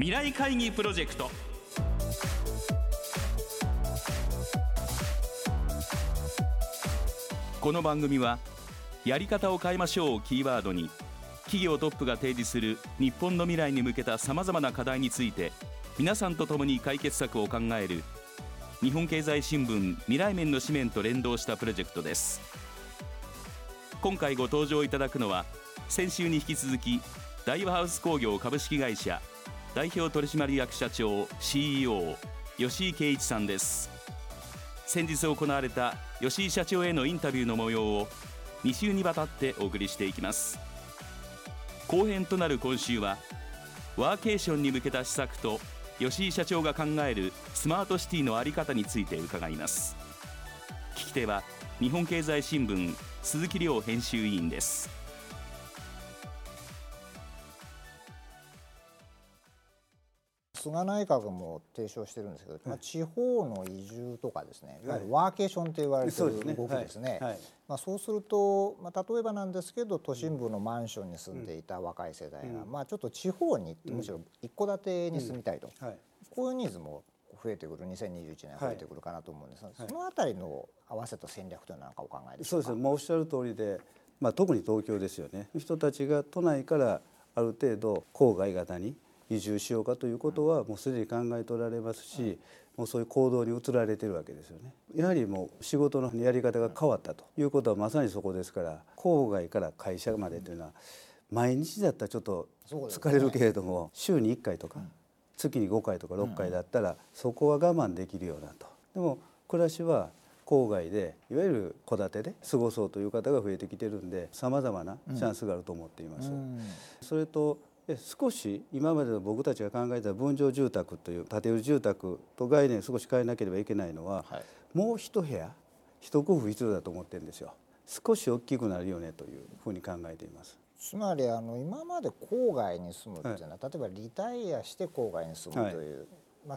未来会議プロジェクト。この番組はやり方を変えましょうをキーワードに、企業トップが提示する日本の未来に向けたさまざまな課題について皆さんと共に解決策を考える日本経済新聞未来面の紙面と連動したプロジェクトです。今回ご登場いただくのは、先週に引き続き大和ハウス工業株式会社代表取締役社長 CEO 吉井圭一さんです。先日行われた吉井社長へのインタビューの模様を2週にわたってお送りしていきます。後編となる今週は、ワーケーションに向けた施策と吉井社長が考えるスマートシティの在り方について伺います。聞き手は日本経済新聞鈴木亮編集委員です。菅内閣も提唱してるんですけど、地方の移住とかですね、いわゆるワーケーションと言われている動きですね。そうすると、例えばなんですけど、都心部のマンションに住んでいた若い世代が、ちょっと地方に行ってむしろ一戸建てに住みたいと、こういうニーズも増えてくる、2021年増えてくるかなと思うんですが、そのあたりの合わせた戦略というのは何かお考えでしょうか。そうですね、おっしゃる通りで、特に東京ですよね。人たちが都内からある程度郊外型に移住しようかということはもうすでに考えておられますし、もうそういう行動に移られているわけですよね。やはりもう仕事のやり方が変わったということはまさにそこですから、郊外から会社までというのは毎日だったらちょっと疲れるけれども、週に1回とか月に5回とか6回だったらそこは我慢できるようなと。でも暮らしは郊外でいわゆる戸建てで過ごそうという方が増えてきてるんで、さまざまなチャンスがあると思っています。それと少し今までの僕たちが考えた分譲住宅という建て売り住宅と概念を少し変えなければいけないのは、もう一部屋一工夫必要だと思ってるんですよ。少し大きくなるよねというふうに考えています。つまり今まで郊外に住むというのは、例えばリタイアして郊外に住むという、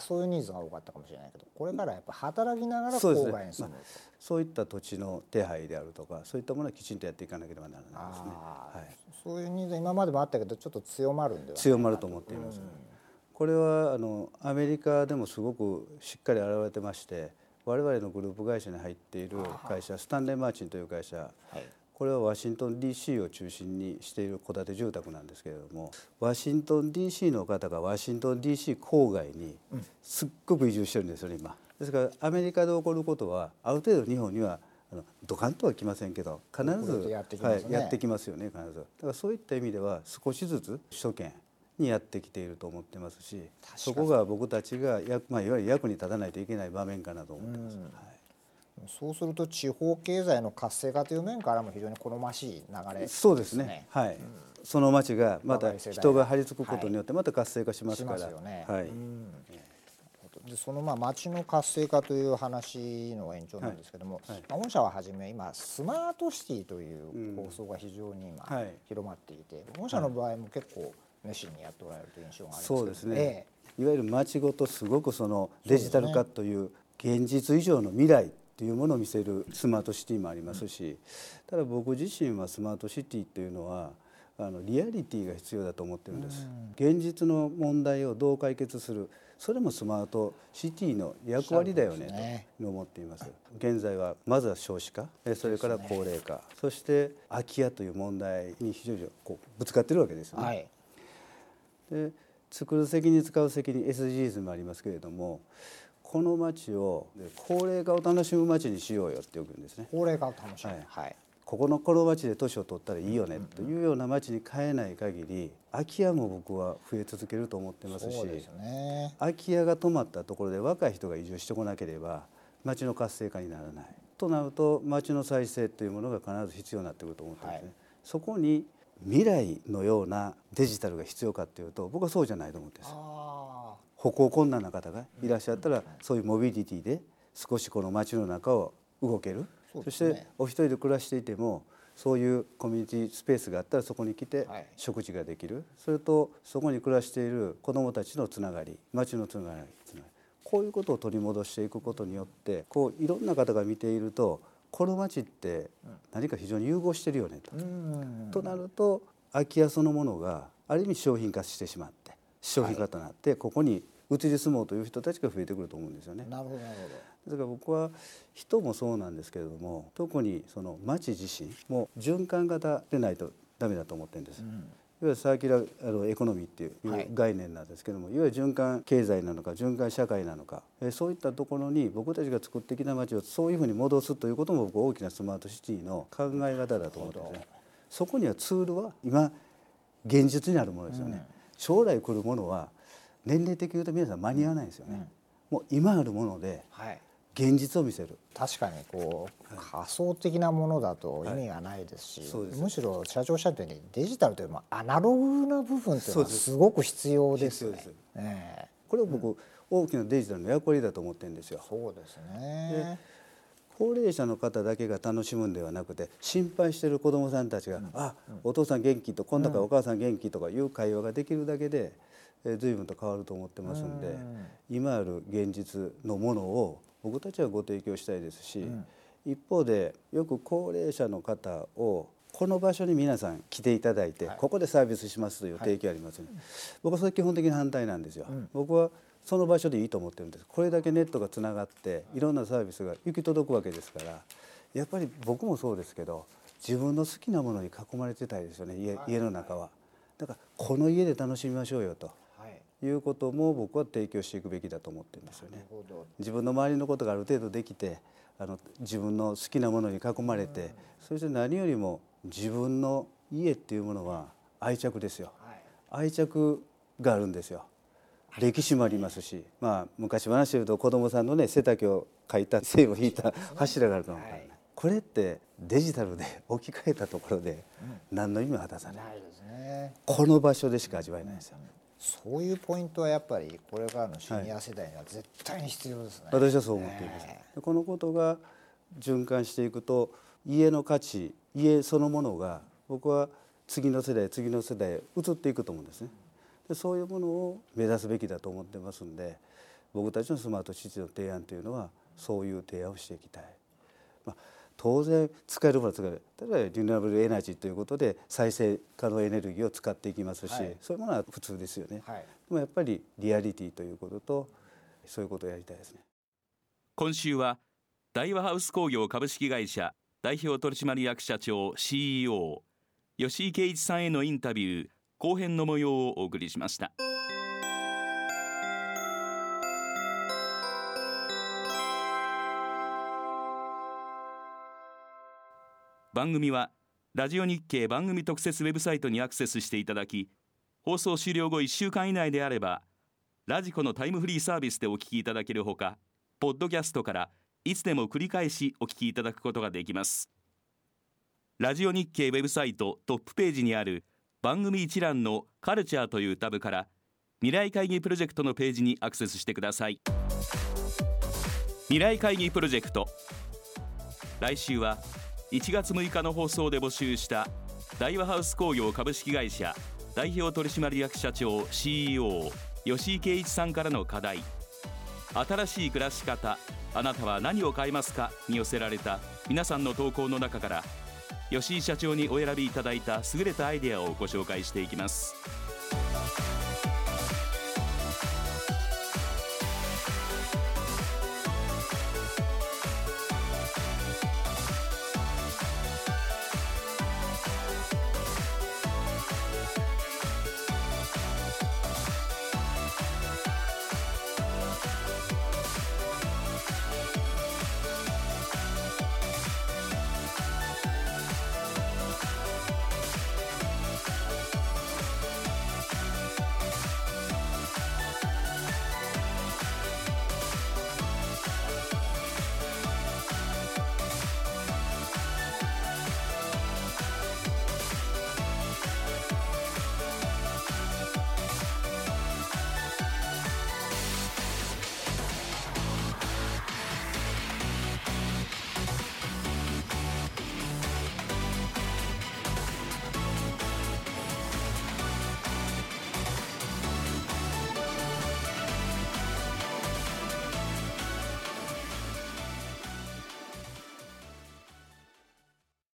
そういうニーズが多かったかもしれないけど、これからやっぱ働きながら郊外に住む、そういった土地の手配であるとか、そういったものはきちんとやっていかなければならないですね。そういうニーズは今までもあったけど、ちょっと強まるんではないか、強まると思っています。これはアメリカでもすごくしっかり現れてまして、我々のグループ会社に入っている会社、スタンレー・マーチンという会社、これはワシントン DC を中心にしている戸建て住宅なんですけれども、ワシントン DC の方がワシントン DC 郊外にすっごく移住してるんですよね、今。ですからアメリカで起こることはある程度日本にはドカンとは来ませんけど、必ずやってきますよ ね、必ず。だからそういった意味では少しずつ首都圏にやってきていると思ってますし、そこが僕たちがいわゆる役に立たないといけない場面かなと思ってます。そうすると地方経済の活性化という面からも非常に好ましい流れですね。そうですね、その町がまた人が張り付くことによってまた活性化しますから、その町の活性化という話の延長なんですけども、御社ははじめ今スマートシティという構想が非常に今広まっていて、御社の場合も結構熱心にやっておられるという印象があるんですけど、そうですね、いわゆる町ごとすごくそのデジタル化という現実以上の未来というものを見せるスマートシティもありますし、ただ僕自身はスマートシティというのはリアリティが必要だと思ってるんです。現実の問題をどう解決する、それもスマートシティの役割だよねと思っています。現在はまずは少子化、それから高齢化、そして空き家という問題に非常にぶつかってるわけですよね。で、作る責任使う責任 SDGs もありますけれども、この町を高齢化を楽しむ町にしようよってよく言うんですね。高齢化を楽しむ、この町で年を取ったらいいよねというような町に変えない限り、空き家も僕は増え続けると思ってますし、空き家が止まったところで若い人が移住してこなければ町の活性化にならないとなると、町の再生というものが必ず必要になってくると思ってますね。そこに未来のようなデジタルが必要かというと、僕はそうじゃないと思ってます。歩行困難な方がいらっしゃったら、そういうモビリティで少しこの街の中を動ける、そしてお一人で暮らしていてもそういうコミュニティスペースがあったらそこに来て食事ができる、それとそこに暮らしている子どもたちのつながり、街のつながり、こういうことを取り戻していくことによって、いろんな方が見ていると、この街って何か非常に融合してるよねとなると、空き家そのものがある意味商品化してしまって、消費型になって、はい、ここに移り住もうという人たちが増えてくると思うんですよね。なるほどなるほど。だから僕は人もそうなんですけれども、特にその町自身も循環型でないとダメだと思ってるんです、うん、いわゆるサーキュラーエコノミーっていう概念なんですけども、はい、いわゆる循環経済なのか循環社会なのか、そういったところに僕たちが作ってきた町をそういうふうに戻すということも僕は大きなスマートシティの考え方だと思ってますね。そこにはツールは今現実にあるものですよね、うん、将来来るものは年齢的に言うと皆さん間に合わないんですよね、うん、もう今あるもので現実を見せる、はい、確かにこう、はい、仮想的なものだと意味がないですし、はい、ですむしろ社長おっしゃったようにデジタルというよりもアナログな部分というのはすごく必要ですね。これは僕、うん、大きなデジタルの役割だと思ってるんですよ。そうですね。で高齢者の方だけが楽しむんではなくて、心配している子どもさんたちが、うん、あ、うん、お父さん元気と今度からお母さん元気とかいう会話ができるだけで随分と変わると思ってますんで、うん、今ある現実のものを僕たちはご提供したいですし、うん、一方でよく高齢者の方をこの場所に皆さん来ていただいて、はい、ここでサービスしますという提供ありますね、はい、僕はそれ基本的に反対なんですよ、うん、僕はその場所でいいと思ってるんです。これだけネットがつながっていろんなサービスが行き届くわけですから、やっぱり僕もそうですけど自分の好きなものに囲まれてたいですよね、 家の中は。だからこの家で楽しみましょうよということも僕は提供していくべきだと思ってるんですよね。自分の周りのことがある程度できて、自分の好きなものに囲まれて、うん、そして何よりも自分の家っていうものは愛着ですよ、はい、愛着があるんですよ。歴史もありますし、まあ、昔話でいうと子どもさんの、ね、背丈を書いた線を引いた柱があると思うから、ね、はい、これってデジタルで置き換えたところで何の意味も果たさない、ないですね、この場所でしか味わえないですよ、うんうん。そういうポイントはやっぱりこれからのシニア世代には絶対に必要ですね、はい、私はそう思っています、このことが循環していくと家の価値、家そのものが僕は次の世代次の世代へ移っていくと思うんですね。でそういうものを目指すべきだと思ってますんで、僕たちのスマートシティの提案というのはそういう提案をしていきたい、まあ、当然使えるものは使える。例えばリニューアブルエナジーということで再生可能エネルギーを使っていきますし、はい、そういうものは普通ですよね、はい、でもやっぱりリアリティということとそういうことをやりたいですね。今週は大和ハウス工業株式会社代表取締役社長 CEO 吉井圭一さんへのインタビュー後編の模様をお送りしました。番組はラジオ日経番組特設ウェブサイトにアクセスしていただき、放送終了後1週間以内であればラジコのタイムフリーサービスでお聞きいただけるほか、ポッドキャストからいつでも繰り返しお聞きいただくことができます。ラジオ日経ウェブサイトトップページにある番組一覧のカルチャーというタブから未来会議プロジェクトのページにアクセスしてください。未来会議プロジェクト、来週は1月6日の放送で募集した大和ハウス工業株式会社代表取締役社長 CEO 吉井圭一さんからの課題、新しい暮らし方あなたは何を変えますかに寄せられた皆さんの投稿の中から、吉井社長にお選びいただいた優れたアイデアをご紹介していきます。